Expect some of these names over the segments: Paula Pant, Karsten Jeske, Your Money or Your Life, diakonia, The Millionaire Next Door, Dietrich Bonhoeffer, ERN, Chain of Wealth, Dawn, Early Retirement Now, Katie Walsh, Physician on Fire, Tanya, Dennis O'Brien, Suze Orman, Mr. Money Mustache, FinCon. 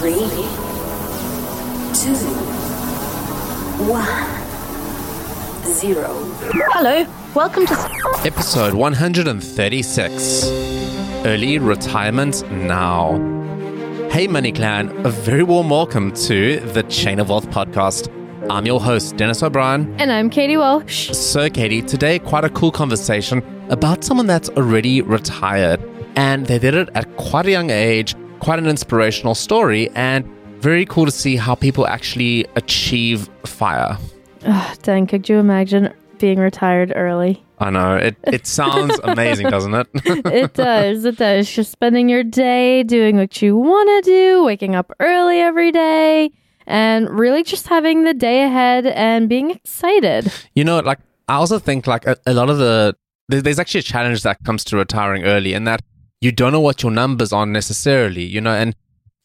3, 2, 1, 0. Hello, welcome to episode 136, Early Retirement Now. Hey Money Clan, a very warm welcome to the Chain of Wealth podcast. I'm your host, Dennis O'Brien. And I'm Katie Walsh. So Katie, today quite a cool conversation about someone that's already retired, and they did it at quite a young age. Quite an inspirational story, and very cool to see how people actually achieve FIRE. Oh, dang, could you imagine being retired early? I know. It sounds amazing, doesn't it? It does. It does. Just spending your day doing what you want to do, waking up early every day, and really just having the day ahead and being excited. You know, like I also think like a lot of there's actually a challenge that comes to retiring early, and that you don't know what your numbers are necessarily, you know, and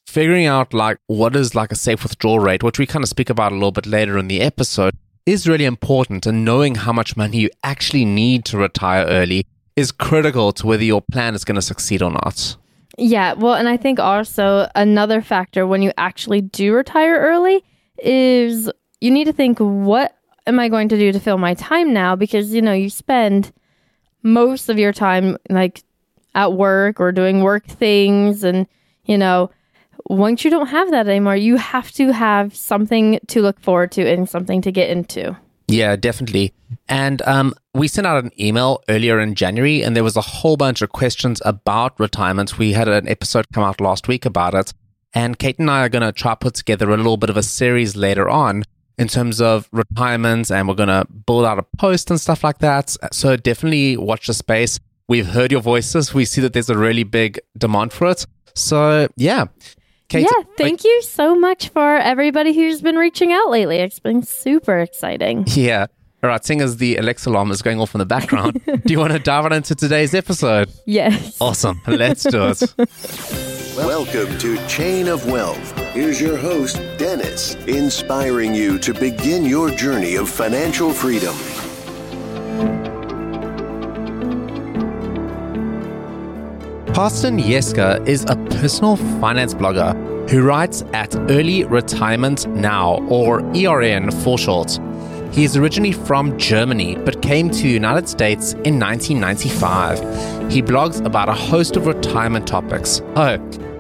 figuring out like what is like a safe withdrawal rate, which we kind of speak about a little bit later in the episode, is really important. And knowing how much money you actually need to retire early is critical to whether your plan is going to succeed or not. Yeah. Well, and I think also another factor when you actually do retire early is you need to think, what am I going to do to fill my time now? Because, you know, you spend most of your time like at work or doing work things. And, you know, once you don't have that anymore, you have to have something to look forward to and something to get into. Yeah, definitely. And we sent out an email earlier in January, and there was a whole bunch of questions about retirement. We had an episode come out last week about it. And Kate and I are going to try to put together a little bit of a series later on in terms of retirement. And we're going to build out a post and stuff like that. So definitely watch the space. We've heard your voices. We see that there's a really big demand for it. So, yeah. Kate, yeah, thank you so much for everybody who's been reaching out lately. It's been super exciting. Yeah. All right. Seeing as the Alexa alarm is going off in the background, do you want to dive right into today's episode? Yes. Awesome. Let's do it. Welcome to Chain of Wealth. Here's your host, Dennis, inspiring you to begin your journey of financial freedom. Karsten Jeske is a personal finance blogger who writes at Early Retirement Now, or ERN for short. He is originally from Germany, but came to the United States in 1995. He blogs about a host of retirement topics. Oh,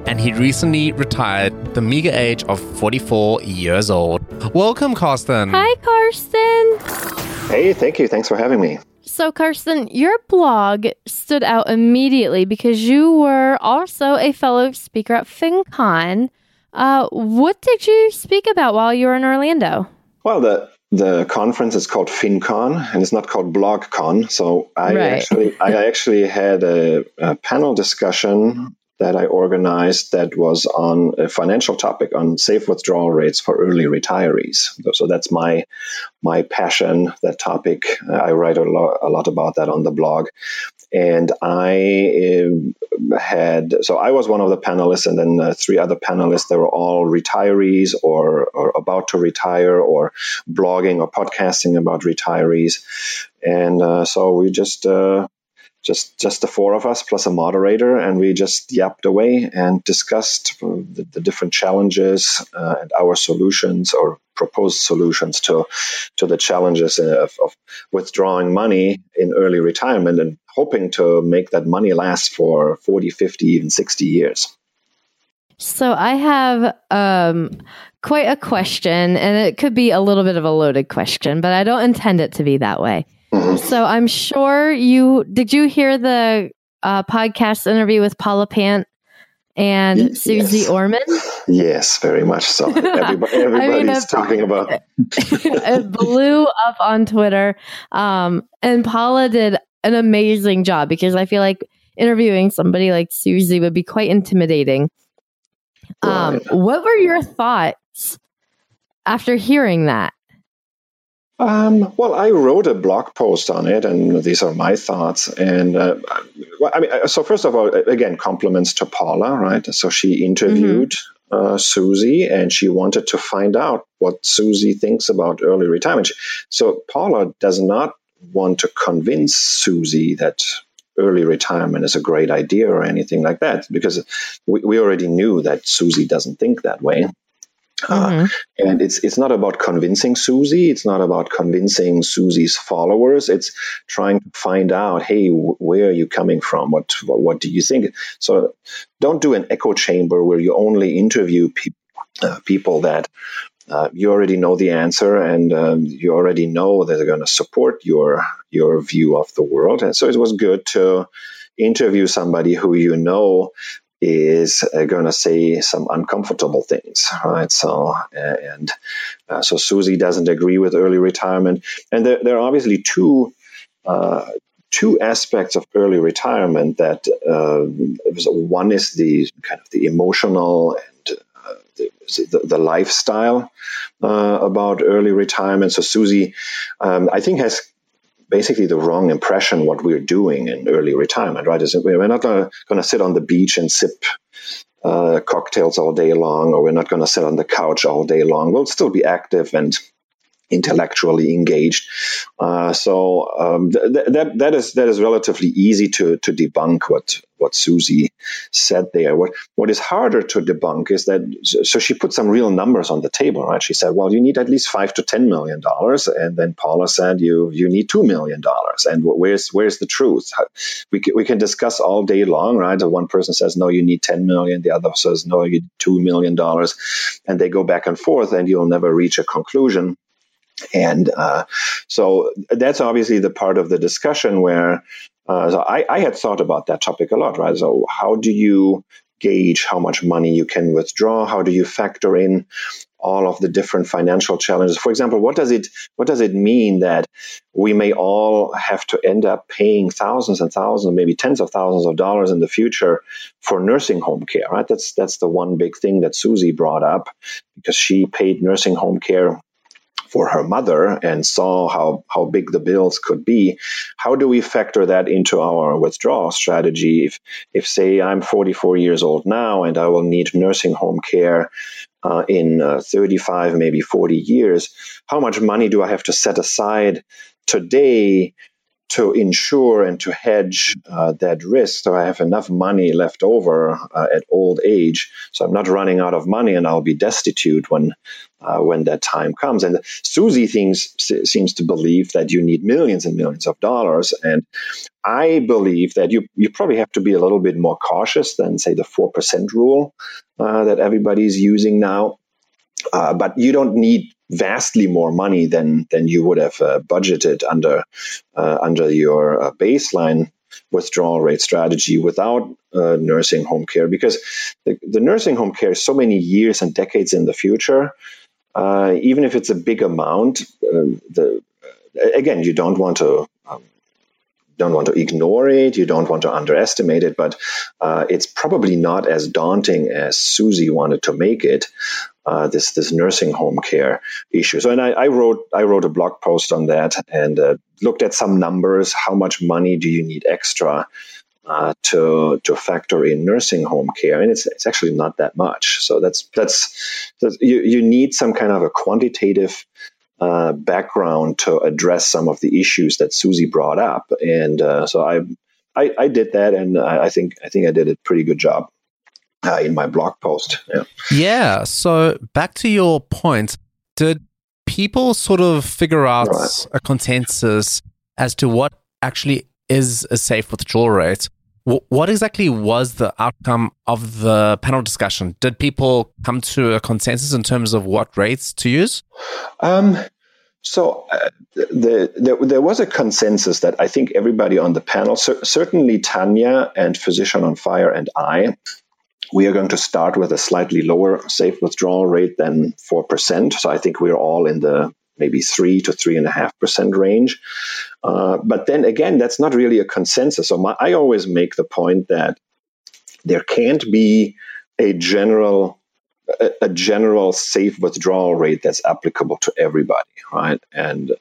and he recently retired at the meager age of 44 years old. Welcome, Karsten. Hi, Karsten. Hey, thank you. Thanks for having me. So, Karsten, your blog stood out immediately because you were also a fellow speaker at FinCon. What did you speak about while you were in Orlando? Well, the conference is called FinCon, and it's not called BlogCon. So I actually had a panel discussion that I organized that was on a financial topic on safe withdrawal rates for early retirees. So that's my passion, that topic. I write a lot about that on the blog. And I was one of the panelists, and then three other panelists. They were all retirees or about to retire or blogging or podcasting about retirees. And so we just the four of us plus a moderator, and we just yapped away and discussed the different challenges and our solutions or proposed solutions to the challenges of withdrawing money in early retirement and hoping to make that money last for 40, 50, even 60 years. So I have quite a question, and it could be a little bit of a loaded question, but I don't intend it to be that way. So I'm sure did you hear the podcast interview with Paula Pant and Suze Orman? Yes, very much so. Everybody's talking about it. It blew up on Twitter. And Paula did an amazing job, because I feel like interviewing somebody like Suze would be quite intimidating. Right. What were your thoughts after hearing that? Well, I wrote a blog post on it, and these are my thoughts. And so first of all, again, compliments to Paula, right? So she interviewed Suze, and she wanted to find out what Suze thinks about early retirement. So Paula does not want to convince Suze that early retirement is a great idea or anything like that, because we already knew that Suze doesn't think that way. And it's not about convincing Suze. It's not about convincing Suze's followers. It's trying to find out, hey, where are you coming from? What do you think? So don't do an echo chamber where you only interview people that you already know the answer, and you already know that they're going to support your view of the world. And so it was good to interview somebody who you know is going to say some uncomfortable things, right? So, so Suze doesn't agree with early retirement. And there are obviously two aspects of early retirement that one is the kind of the emotional and the lifestyle about early retirement. So Suze, I think, has basically the wrong impression what we're doing in early retirement, right? Is we're not going to sit on the beach and sip cocktails all day long, or we're not going to sit on the couch all day long. We'll still be active and intellectually engaged. That is relatively easy to debunk what Suze said there. What is harder to debunk is that, so she put some real numbers on the table, right? She said, well, you need at least $5 to $10 million, and then Paula said you need $2 million. And where's the truth? We can discuss all day long, right? So one person says, no, you need $10 million, the other says, no, you need $2 million, and they go back and forth, and you'll never reach a conclusion. And so that's obviously the part of the discussion where I had thought about that topic a lot, right? So how do you gauge how much money you can withdraw? How do you factor in all of the different financial challenges? For example, what does it mean that we may all have to end up paying thousands and thousands, maybe tens of thousands of dollars in the future for nursing home care, right? That's the one big thing that Suze brought up, because she paid nursing home care for her mother and saw how big the bills could be. How do we factor that into our withdrawal strategy? If say I'm 44 years old now and I will need nursing home care in 35, maybe 40 years, how much money do I have to set aside today to ensure and to hedge that risk, so I have enough money left over at old age, so I'm not running out of money and I'll be destitute when that time comes? And Suze seems to believe that you need millions and millions of dollars, and I believe that you probably have to be a little bit more cautious than, say, the 4% rule that everybody's using now. But you don't need vastly more money than you would have budgeted under your baseline withdrawal rate strategy without nursing home care, because the nursing home care is so many years and decades in the future. Even if it's a big amount, again, you don't want to ignore it. You don't want to underestimate it, but it's probably not as daunting as Suze wanted to make it. This nursing home care issue. So, and I wrote a blog post on that, and looked at some numbers. How much money do you need extra to factor in nursing home care? And it's actually not that much. So that's you need some kind of a quantitative background to address some of the issues that Suze brought up. And so I did that, and I think I did a pretty good job in my blog post. Yeah. So back to your point, did people sort of figure out a consensus as to what actually is a safe withdrawal rate? What exactly was the outcome of the panel discussion? Did people come to a consensus in terms of what rates to use? So there was a consensus that I think everybody on the panel, certainly Tanya and Physician on Fire and I, we are going to start with a slightly lower safe withdrawal rate than 4%. So I think we're all in the maybe 3 to 3.5% range. But then again, that's not really a consensus. So I always make the point that there can't be a general safe withdrawal rate that's applicable to everybody, right? And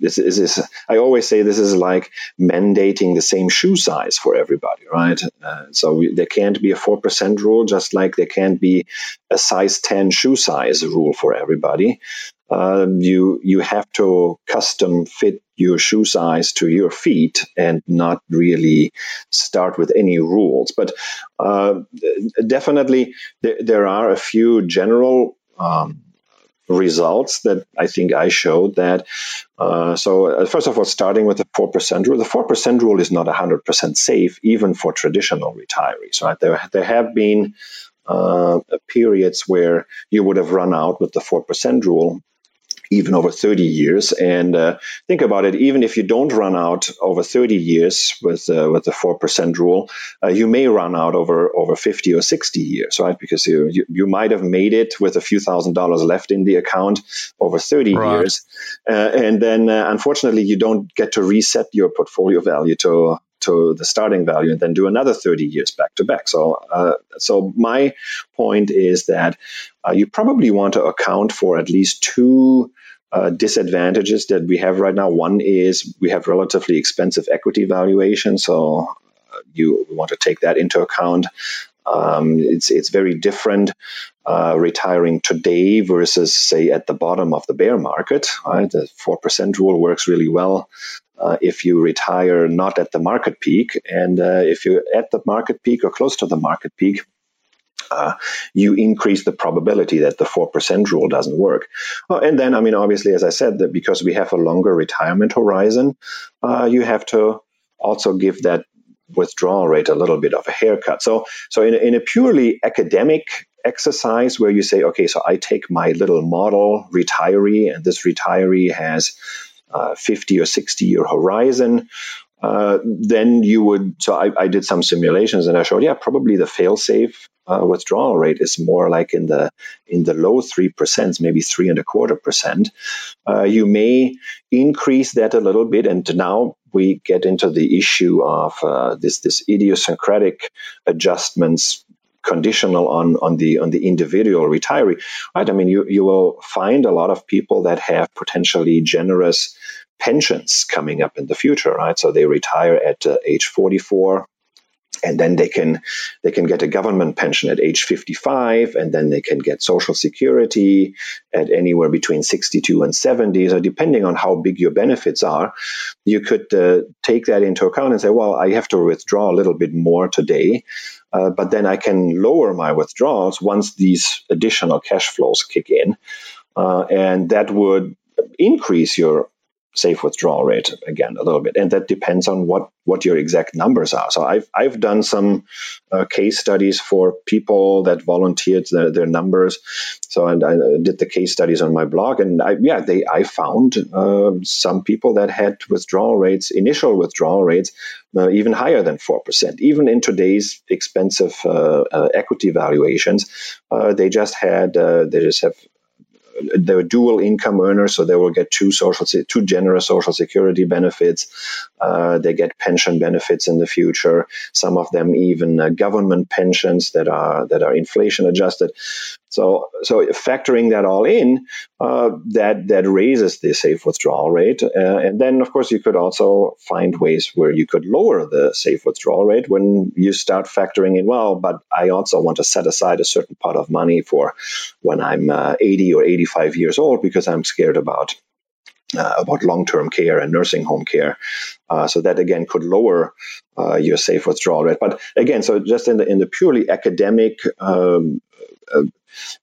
this is I always say this is like mandating the same shoe size for everybody, right? So there can't be a 4% rule, just like there can't be a size 10 shoe size rule for everybody. You have to custom fit your shoe size to your feet and not really start with any rules. But definitely there are a few general results that I think I showed that. So first of all, starting with the 4% rule, the 4% rule is not 100% safe, even for traditional retirees, right? There have been periods where you would have run out with the 4% rule, even over 30 years. And think about it, even if you don't run out over 30 years with the 4% rule, you may run out over 50 or 60 years, right? Because you might have made it with a few $1,000s left in the account over 30 years. And then, unfortunately, you don't get to reset your portfolio value to the starting value and then do another 30 years back to back. So my point is that you probably want to account for at least two disadvantages that we have right now. One is we have relatively expensive equity valuation, so you want to take that into account. It's very different retiring today versus, say, at the bottom of the bear market. Right? The 4% rule works really well if you retire not at the market peak. And if you're at the market peak or close to the market peak, you increase the probability that the 4% rule doesn't work. And then, I mean, obviously, as I said, that because we have a longer retirement horizon, you have to also give that withdrawal rate a little bit of a haircut. So in a purely academic exercise where you say, okay, so I take my little model retiree, and this retiree has 50 or 60-year horizon, then you would, so I did some simulations and I showed, probably the fail-safe withdrawal rate is more like in the low 3%, maybe 3.25%. You may increase that a little bit, and now we get into the issue of this idiosyncratic adjustments conditional on the individual retiree, right? I mean, you will find a lot of people that have potentially generous pensions coming up in the future, right? So they retire at age 44. And then they can get a government pension at age 55, and then they can get Social Security at anywhere between 62 and 70. So depending on how big your benefits are, you could take that into account and say, well, I have to withdraw a little bit more today, but then I can lower my withdrawals once these additional cash flows kick in, and that would increase your safe withdrawal rate again a little bit, and that depends on what your exact numbers are. So I've done some case studies for people that volunteered their numbers. So, and I did the case studies on my blog, and I found some people that had initial withdrawal rates even higher than 4%. Even in today's expensive equity valuations, they just have. They were dual income earners, so they will get two generous Social Security benefits. They get pension benefits in the future. Some of them even government pensions that are inflation adjusted. So factoring that all in, that raises the safe withdrawal rate. And then, of course, you could also find ways where you could lower the safe withdrawal rate when you start factoring in, well, but I also want to set aside a certain pot of money for when I'm 80 or 85 years old because I'm scared about long-term care and nursing home care. So that, again, could lower your safe withdrawal rate. But again, so just in the purely academic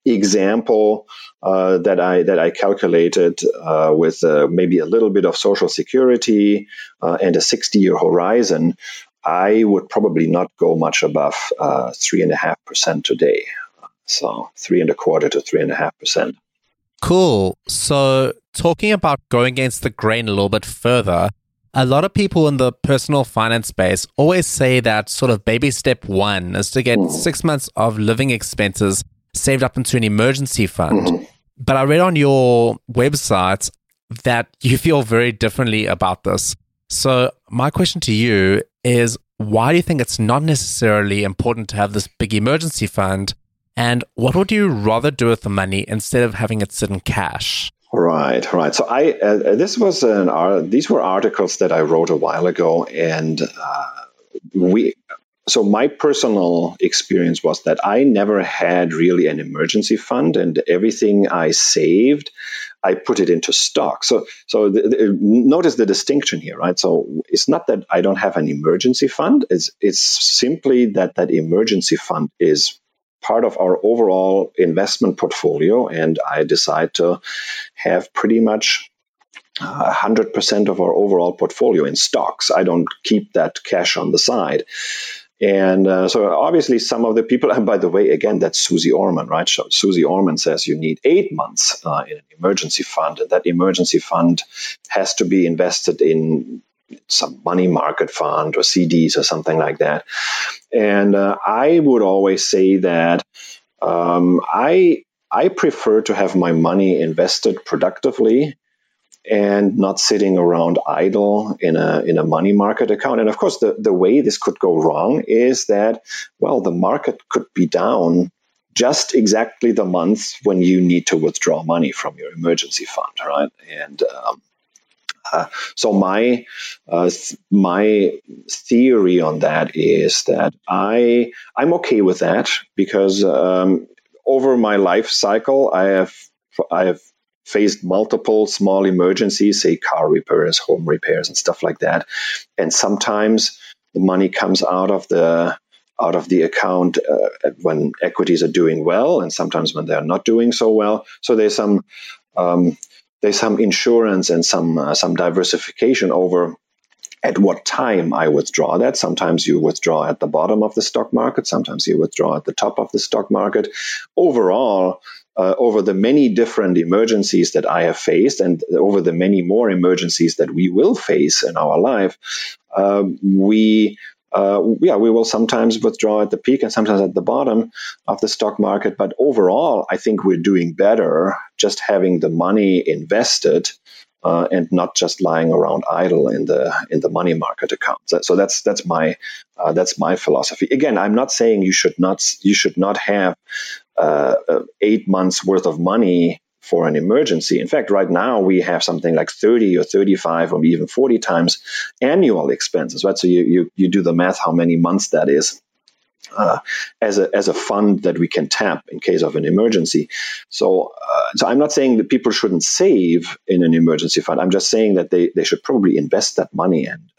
example that I calculated with maybe a little bit of Social Security and a 60-year horizon, I would probably not go much above 3.5% today. So 3.25% to 3.5%. Cool. So talking about going against the grain a little bit further, a lot of people in the personal finance space always say that sort of baby step one is to get 6 months of living expenses saved up into an emergency fund. Mm-hmm. But I read on your website that you feel very differently about this. So my question to you is, why do you think it's not necessarily important to have this big emergency fund? And what would you rather do with the money instead of having it sit in cash? Right. So I these were articles that I wrote a while ago, and So my personal experience was that I never had really an emergency fund, and everything I saved, I put it into stock. So notice the distinction here, right? So it's not that I don't have an emergency fund. It's simply that emergency fund is part of our overall investment portfolio, and I decide to have pretty much 100% of our overall portfolio in stocks. I don't keep that cash on the side. And so obviously some of the people, and by the way, again, that's Suze Orman, right? So Suze Orman says you need 8 months in an emergency fund, and that emergency fund has to be invested in some money market fund or CDs or something like that. And I would always say that I prefer to have my money invested productively and not sitting around idle in a money market account. And of course, the way this could go wrong is that, well, the market could be down just exactly the month when you need to withdraw money from your emergency fund, right? And so my theory on that is that I'm okay with that because over my life cycle, I have faced multiple small emergencies, say car repairs, home repairs, and stuff like that. And sometimes the money comes out of the account when equities are doing well, and sometimes when they are not doing so well. So there's some insurance and some diversification over at what time I withdraw that. Sometimes you withdraw at the bottom of the stock market. Sometimes you withdraw at the top of the stock market. Overall, over the many different emergencies that I have faced and over the many more emergencies that we will face in our life, we will sometimes withdraw at the peak and sometimes at the bottom of the stock market. But overall, I think we're doing better just having the money invested and not just lying around idle in the money market account. So that's my philosophy. Again, I'm not saying you should not have 8 months worth of money for an emergency. In fact, right now we have something like 30 or 35 or even 40 times annual expenses, right? So you do the math how many months that is as a fund that we can tap in case of an emergency. So I'm not saying that people shouldn't save in an emergency fund. I'm just saying that they should probably invest that money and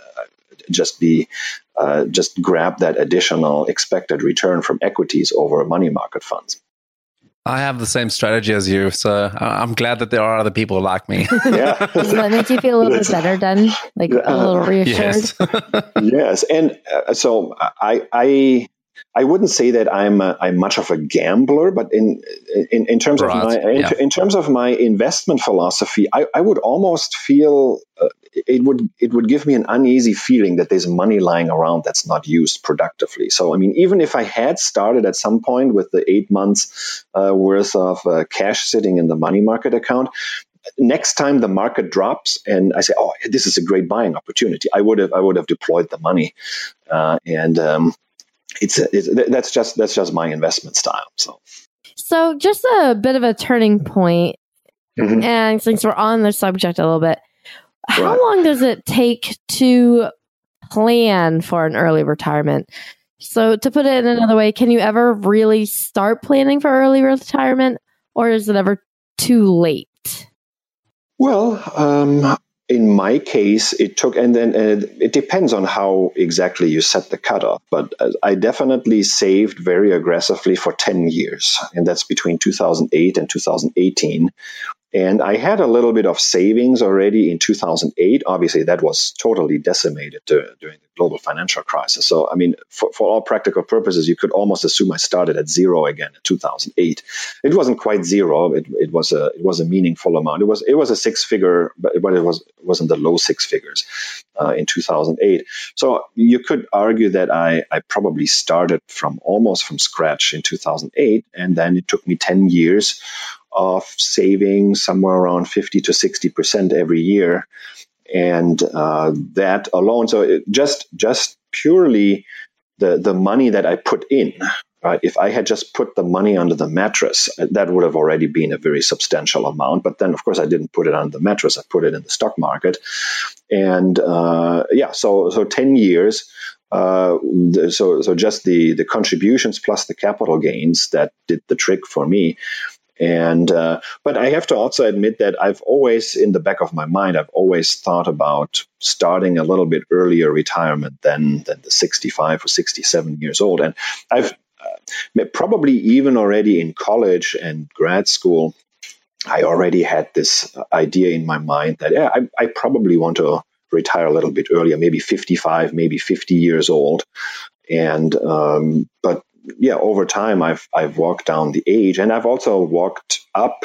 just grab that additional expected return from equities over money market funds. I have the same strategy as you, so I'm glad that there are other people like me. Yeah. Does that make you feel a little bit better, then? Like a little reassured? Yes. Yes. And so I wouldn't say that I'm much of a gambler, but in terms right. of my in terms of my investment philosophy, I would almost feel it would give me an uneasy feeling that there's money lying around that's not used productively. So I mean, even if I had started at some point with the 8 months worth of cash sitting in the money market account, next time the market drops and I say, "Oh, this is a great buying opportunity," I would have deployed the money, and. That's just my investment style. So just a bit of a turning point Mm-hmm. And since we're on the subject a little bit, how long does it take to plan for an early retirement? So to put it in another way, can you ever really start planning for early retirement, or is it ever too late? Well, in my case, it took, and then it depends on how exactly you set the cutoff, but I definitely saved very aggressively for 10 years, and that's between 2008 and 2018. And I had a little bit of savings already in 2008. Obviously, that was totally decimated during the global financial crisis. So, I mean, for all practical purposes, you could almost assume I started at zero again in 2008. It wasn't quite zero. It was a meaningful amount. It was a six figure, but it wasn't the low six figures in 2008. So you could argue that I probably started almost from scratch in 2008, and then it took me 10 years of saving somewhere around 50 to 60% every year. And that alone, so just purely the money that I put in, right? If I had just put the money under the mattress, that would have already been a very substantial amount. But then, of course, I didn't put it under the mattress. I put it in the stock market. And so 10 years. So just the contributions plus the capital gains, that did the trick for me. And but I have to also admit that I've always, in the back of my mind, I've always thought about starting a little bit earlier retirement than the 65 or 67 years old. And I've probably even already in college and grad school, I already had this idea in my mind that I probably want to retire a little bit earlier, maybe 55, maybe 50 years old. And but yeah, over time, I've walked down the age, and I've also walked up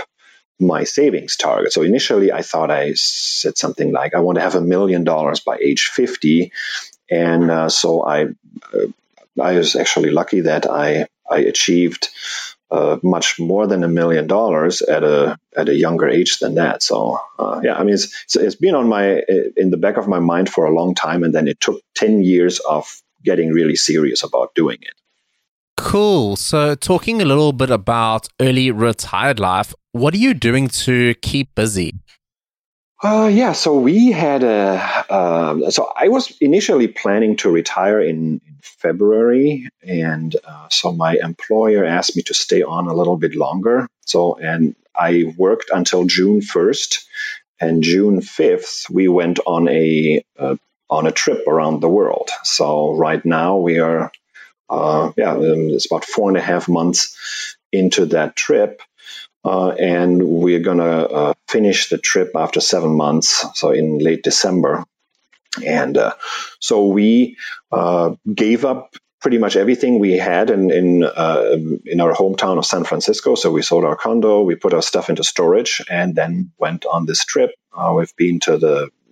my savings target. So initially, I thought I said something like, I want to have $1 million by age 50. And so I was actually lucky that I achieved much more than $1 million at a younger age than that. So I mean, it's been in the back of my mind for a long time, and then it took 10 years of getting really serious about doing it. Cool. So talking a little bit about early retired life, what are you doing to keep busy? So we had so I was initially planning to retire in February, and so my employer asked me to stay on a little bit longer. So, and I worked until June 1st, and June 5th, we went on a trip around the world. So right now we are it's about 4.5 months into that trip, and we're going to finish the trip after 7 months, so in late December. And so we gave up pretty much everything we had in our hometown of San Francisco. So we sold our condo, we put our stuff into storage, and then went on this trip.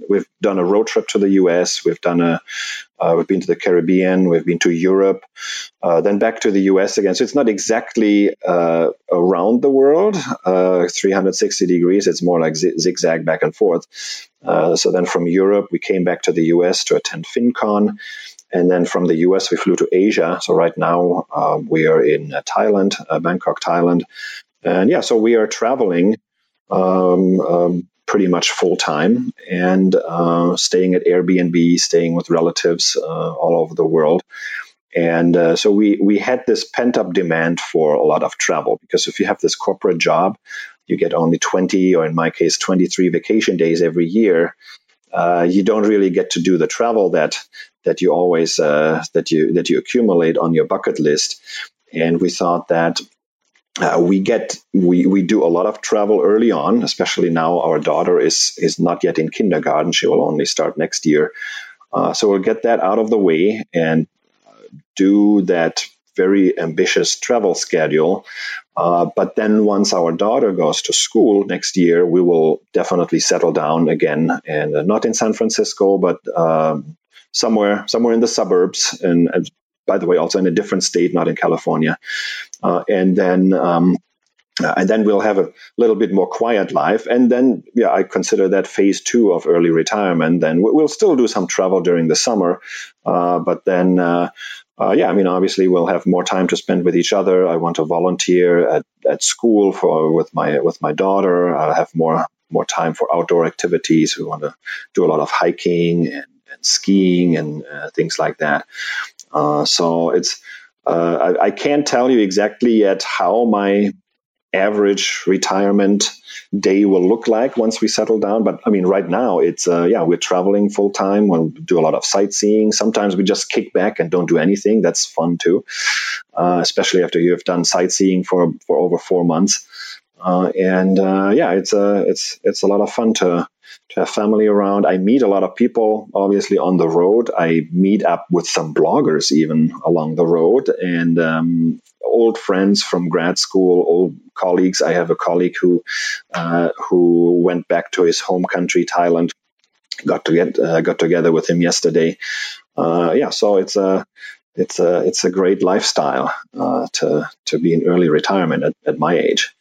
We've done a road trip to the U.S. We've done we've been to the Caribbean. We've been to Europe, then back to the U.S. again. So it's not exactly around the world, 360 degrees. It's more like zigzag back and forth. So then from Europe, we came back to the U.S. to attend FinCon. And then from the U.S., we flew to Asia. So right now we are in Thailand, Bangkok, Thailand. And so we are traveling pretty much full time, and staying at Airbnb, staying with relatives all over the world. And so we had this pent up demand for a lot of travel, because if you have this corporate job, you get only 20, or in my case, 23 vacation days every year. You don't really get to do the travel that you always that you accumulate on your bucket list. And we thought that we do a lot of travel early on, especially now our daughter is not yet in kindergarten. She will only start next year. So we'll get that out of the way and do that very ambitious travel schedule. But then once our daughter goes to school next year, we will definitely settle down again, and not in San Francisco, but somewhere in the suburbs, and by the way, also in a different state, not in California. And then we'll have a little bit more quiet life. And then, I consider that phase 2 of early retirement. Then we'll still do some travel during the summer, but then Yeah, I mean, obviously, we'll have more time to spend with each other. I want to volunteer at school with my daughter. I'll have more time for outdoor activities. We want to do a lot of hiking and skiing and things like that. So it's I can't tell you exactly yet how my average retirement day will look like once we settle down. But I mean, right now it's, we're traveling full time. We'll do a lot of sightseeing. Sometimes we just kick back and don't do anything. That's fun too. Especially after you've done sightseeing for over 4 months. It's a lot of fun to have family around. I meet a lot of people, obviously, on the road. I meet up with some bloggers even along the road, and old friends from grad school, old colleagues. I have a colleague who went back to his home country, Thailand. Got together with him yesterday. So it's a great lifestyle to be in early retirement at my age.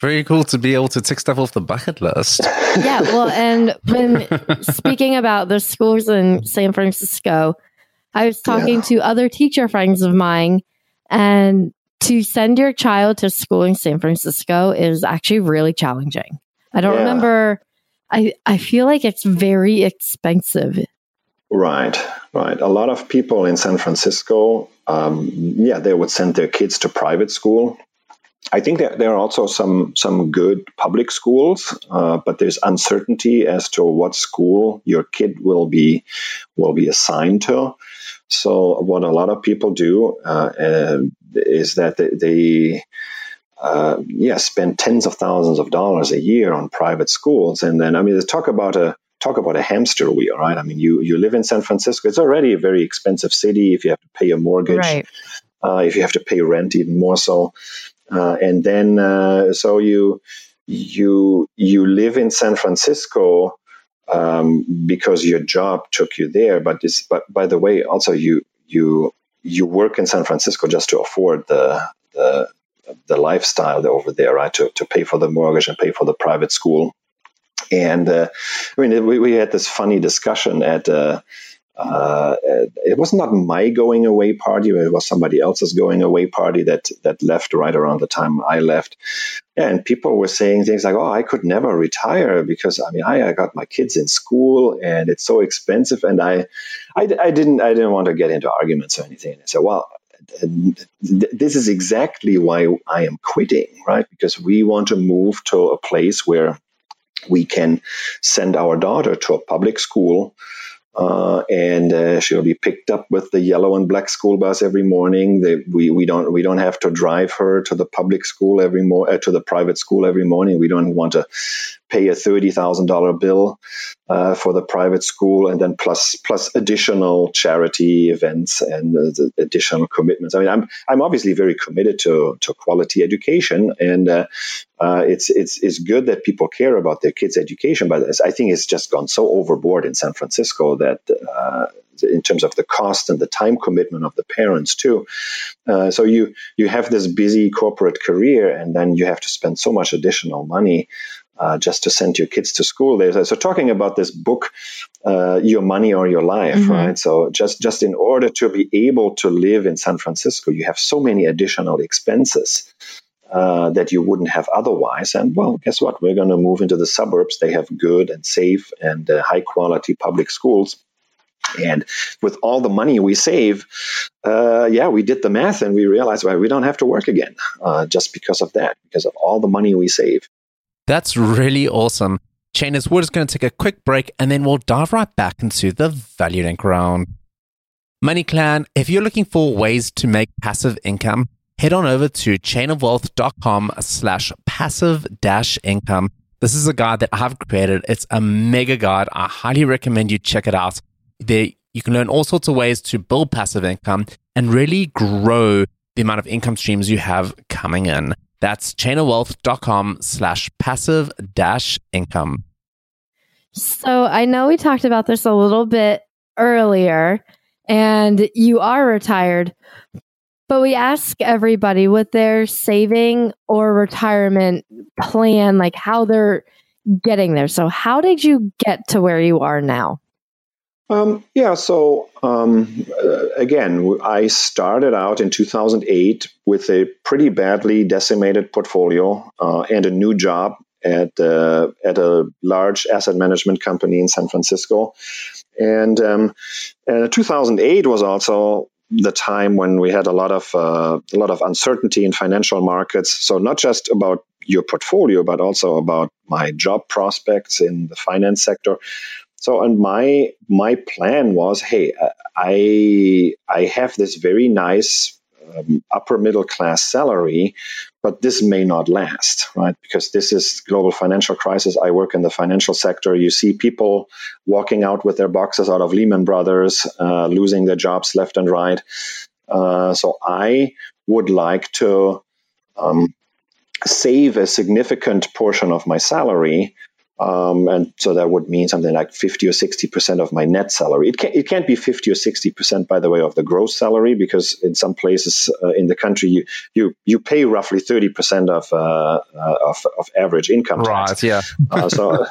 Very cool to be able to tick stuff off the bucket list. Yeah, well, and when speaking about the schools in San Francisco, I was talking to other teacher friends of mine, and to send your child to school in San Francisco is actually really challenging. I don't remember. I feel like it's very expensive. Right. A lot of people in San Francisco, they would send their kids to private school. I think that there are also some good public schools, but there's uncertainty as to what school your kid will be assigned to. So what a lot of people do is that they spend tens of thousands of dollars a year on private schools, and then talk about a hamster wheel, right? I mean, you live in San Francisco; it's already a very expensive city. If you have to pay a mortgage, if you have to pay rent, even more so. So you live in San Francisco because your job took you there. But by the way, also you work in San Francisco just to afford the lifestyle over there, right? To pay for the mortgage and pay for the private school. And we had this funny discussion at. It was not my going away party, it was somebody else's going away party that left right around the time I left. And people were saying things like, I could never retire because, I mean, I got my kids in school and it's so expensive. And I didn't want to get into arguments or anything. I said, well, this is exactly why I am quitting, right? Because we want to move to a place where we can send our daughter to a public school. And she'll be picked up with the yellow and black school bus every morning. We don't have to drive her to the public school to the private school every morning. We don't want to pay a $30,000 bill for the private school, and then plus additional charity events and the additional commitments. I mean, I'm obviously very committed to quality education, and it's good that people care about their kids' education. But I think it's just gone so overboard in San Francisco that in terms of the cost and the time commitment of the parents too. So you have this busy corporate career, and then you have to spend so much additional money just to send your kids to school. So talking about this book, Your Money or Your Life, mm-hmm. right? So just in order to be able to live in San Francisco, you have so many additional expenses that you wouldn't have otherwise. And well, guess what? We're going to move into the suburbs. They have good and safe and high quality public schools. And with all the money we save, we did the math and we realized, well, we don't have to work again just because of that, because of all the money we save. That's really awesome. Chainers, we're just going to take a quick break and then we'll dive right back into the Value Link round. Money Clan, if you're looking for ways to make passive income, head on over to chainofwealth.com/passive-income. This is a guide that I've created. It's a mega guide. I highly recommend you check it out. There, you can learn all sorts of ways to build passive income and really grow the amount of income streams you have coming in. That's chainofwealth.com/passive-income. So I know we talked about this a little bit earlier, and you are retired, but we ask everybody what their saving or retirement plan, like how they're getting there. So how did you get to where you are now? Again, I started out in 2008 with a pretty badly decimated portfolio and a new job at a large asset management company in San Francisco. And 2008 was also the time when we had a lot of uncertainty in financial markets. So not just about your portfolio, but also about my job prospects in the finance sector. So, and my plan was, hey, I have this very nice upper middle class salary, but this may not last, right? Because this is global financial crisis. I work in the financial sector. You see people walking out with their boxes out of Lehman Brothers, losing their jobs left and right. So I would like to save a significant portion of my salary. And so that would mean something like 50 or 60% of my net salary. It can't be 50 or 60%, by the way, of the gross salary, because in some places in the country you pay roughly 30% of average income tax. Right. Yeah. So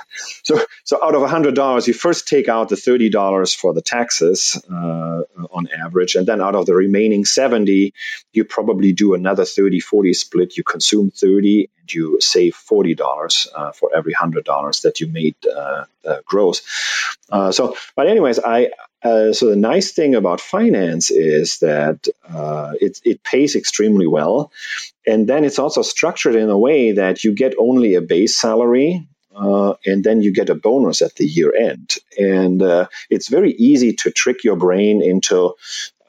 out of $100, you first take out the $30 for the taxes on average, and then out of the remaining 70, you probably do another 30-40 split. You consume 30. You save $40 for every $100 that you made gross. So the nice thing about finance is that it pays extremely well, and then it's also structured in a way that you get only a base salary. And then you get a bonus at the year end. And it's very easy to trick your brain into,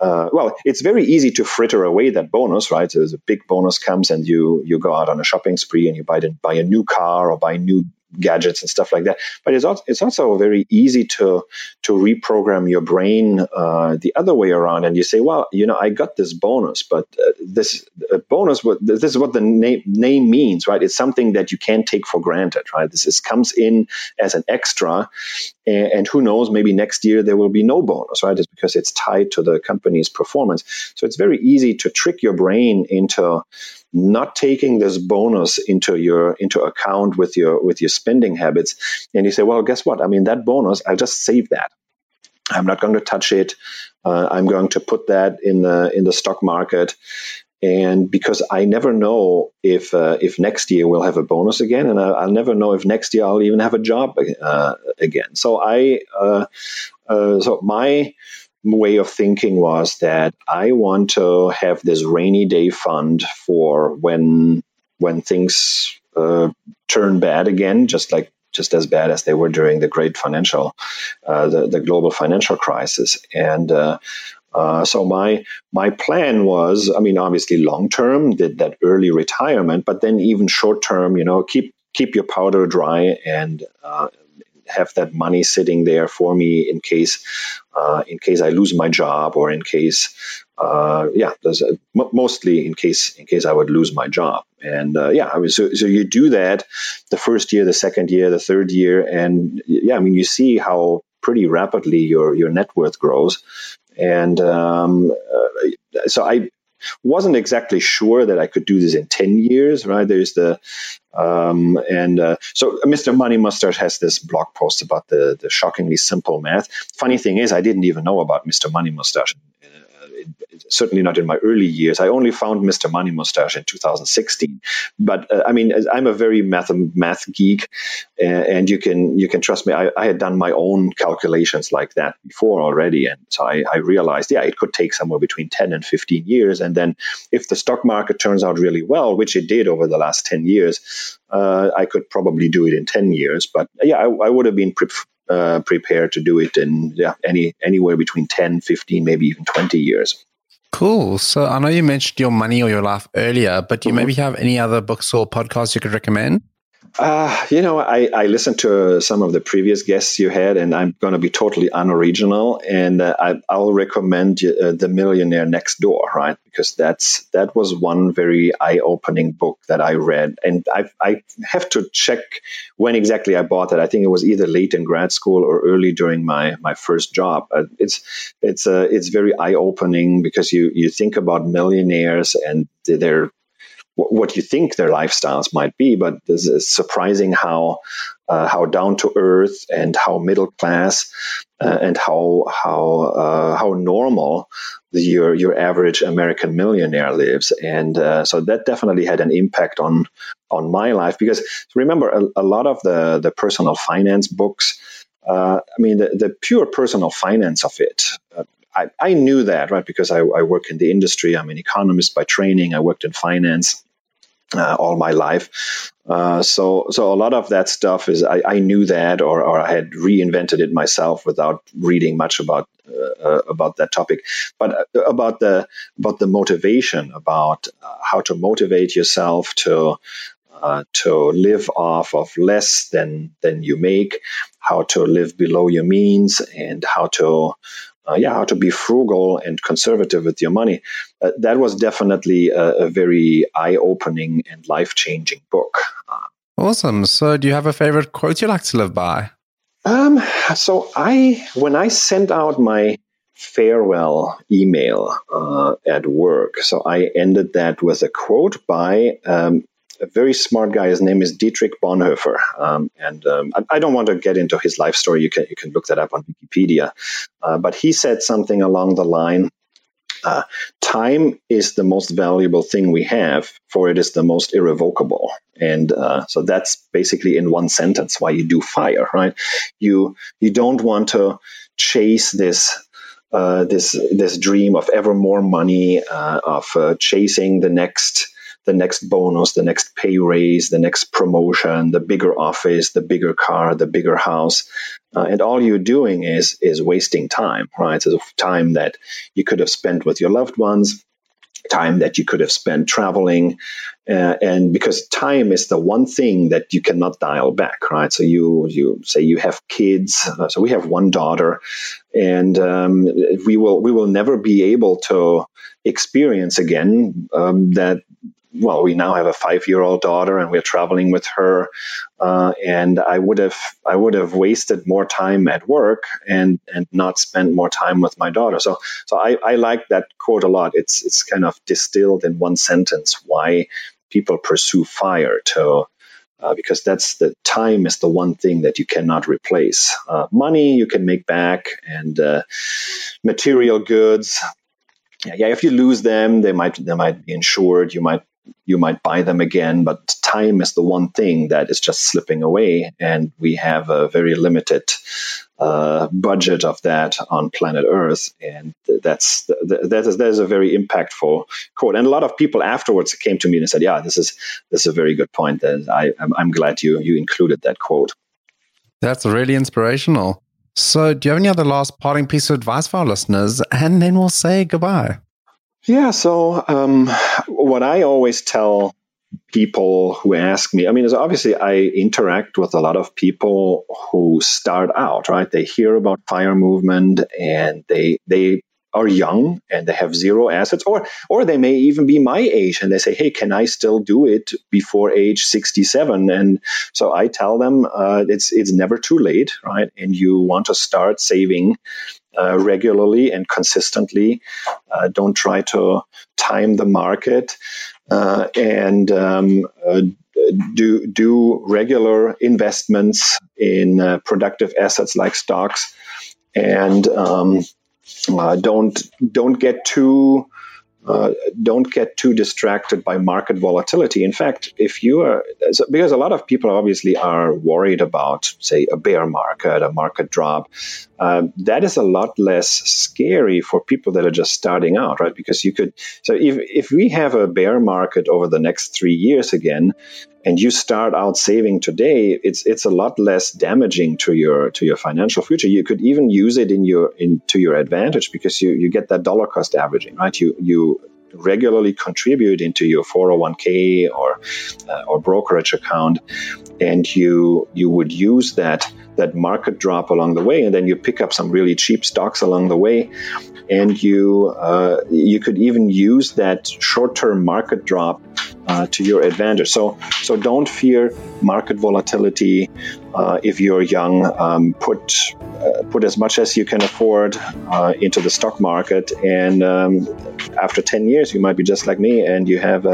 it's very easy to fritter away that bonus, right? So the big bonus comes and you go out on a shopping spree and you buy a new car or buy new gadgets and stuff like that. But it's also very easy to reprogram your brain the other way around, and you say, well, I got this bonus, but this bonus, this is what the name means, right? It's something that you can't take for granted, right? This comes in as an extra, and who knows, maybe next year there will be no bonus, right? It's because it's tied to the company's performance. So it's very easy to trick your brain into not taking this bonus into account with your spending habits. And you say, well, guess what? I mean, that bonus, I just save that. I'm not going to touch it. I'm going to put that in the stock market. And because I never know if next year we'll have a bonus again, and I'll never know if next year I'll even have a job again. So my way of thinking was that I want to have this rainy day fund for when things turn bad again, just as bad as they were during the great financial, the global financial crisis. And so my plan was, I mean, obviously long term, did that early retirement, but then even short term, keep your powder dry and have that money sitting there for me in case I lose my job, or mostly in case I would lose my job. And so you do that the first year, the second year, the third year, and you see how pretty rapidly your net worth grows. And so I wasn't exactly sure that I could do this in 10 years, right? There's the, so Mr. Money Mustache has this blog post about the shockingly simple math. Funny thing is, I didn't even know about Mr. Money Mustache, certainly not in my early years. I only found Mr. Money Mustache in 2016. But I'm a very math geek, and you can trust me. I had done my own calculations like that before already, and so I realized, it could take somewhere between 10 and 15 years. And then, if the stock market turns out really well, which it did over the last 10 years, I could probably do it in 10 years. But I would have been prepared to do it in anywhere between 10, 15, maybe even 20 years. Cool. So I know you mentioned Your Money or Your Life earlier, but do you maybe have any other books or podcasts you could recommend? I listened to some of the previous guests you had, and I'm going to be totally unoriginal. And I'll recommend The Millionaire Next Door, right? Because that was one very eye-opening book that I read. And I have to check when exactly I bought it. I think it was either late in grad school or early during my first job. It's very eye-opening because you think about millionaires and their what you think their lifestyles might be, but this is surprising how how down to earth and how middle class and how normal your average American millionaire lives, and so that definitely had an impact on my life, because remember a lot of the personal finance books, the pure personal finance of it. I knew that, right? Because I work in the industry. I'm an economist by training. I worked in finance all my life. So a lot of that stuff is I knew that, or I had reinvented it myself without reading much about that topic. But about the motivation, about how to motivate yourself to live off of less than you make, how to live below your means, and how to be frugal and conservative with your money. That was definitely a very eye-opening and life-changing book. Awesome. So do you have a favorite quote you like to live by? When I sent out my farewell email at work, so I ended that with a quote by a very smart guy. His name is Dietrich Bonhoeffer, I don't want to get into his life story. You can look that up on Wikipedia. But he said something along the line: "Time is the most valuable thing we have, for it is the most irrevocable." And so that's basically in one sentence why you do FIRE, right? You don't want to chase this dream of ever more money, of chasing the next bonus, the next pay raise, the next promotion, the bigger office, the bigger car, the bigger house. And all you're doing is wasting time, right? So time that you could have spent with your loved ones, time that you could have spent traveling. And because time is the one thing that you cannot dial back, right? So you say you have kids. So we have one daughter, and we will never be able to experience again that. Well, we now have a 5-year-old daughter, and we're traveling with her. And I would have wasted more time at work and not spent more time with my daughter. So I like that quote a lot. It's kind of distilled in one sentence why people pursue FIRE, because that's the time is the one thing that you cannot replace. Money you can make back, and material goods. Yeah, if you lose them, they might be insured. You might buy them again, but time is the one thing that is just slipping away, and we have a very limited budget of that on planet Earth, and that is a very impactful quote. And a lot of people afterwards came to me and said, "Yeah, this is a very good point. And I'm glad you included that quote." That's really inspirational. So do you have any other last parting piece of advice for our listeners? And then we'll say goodbye. Yeah, so what I always tell people who ask me, is obviously I interact with a lot of people who start out, right? They hear about FIRE movement, and they are young and they have zero assets, or they may even be my age and they say, "Hey, can I still do it before age 67?" And so I tell them it's never too late, right? And you want to start saving regularly and consistently. Don't try to time the market, do regular investments in productive assets like stocks, and don't get too distracted by market volatility. In fact, because a lot of people obviously are worried about, say, a bear market, a market drop. That is a lot less scary for people that are just starting out, right? Because if we have a bear market over the next 3 years again, and you start out saving today, it's a lot less damaging to your financial future. You could even use it to your advantage, because you get that dollar cost averaging, right? You regularly contribute into your 401k or brokerage account, and you would use that market drop along the way, and then you pick up some really cheap stocks along the way, and you could even use that short-term market drop to your advantage. So don't fear market volatility. If you're young, put as much as you can afford into the stock market, and after 10 years you might be just like me, and you have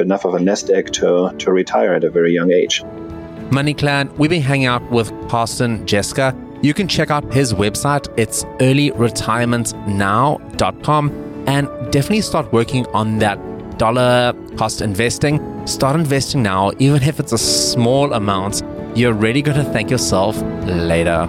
enough of a nest egg to retire at a very young age. Money Clan, we've been hanging out with Karsten Jeske. You can check out his website. It's earlyretirementnow.com, and definitely start working on that dollar cost investing. Start investing now, even if it's a small amount. You're really going to thank yourself later.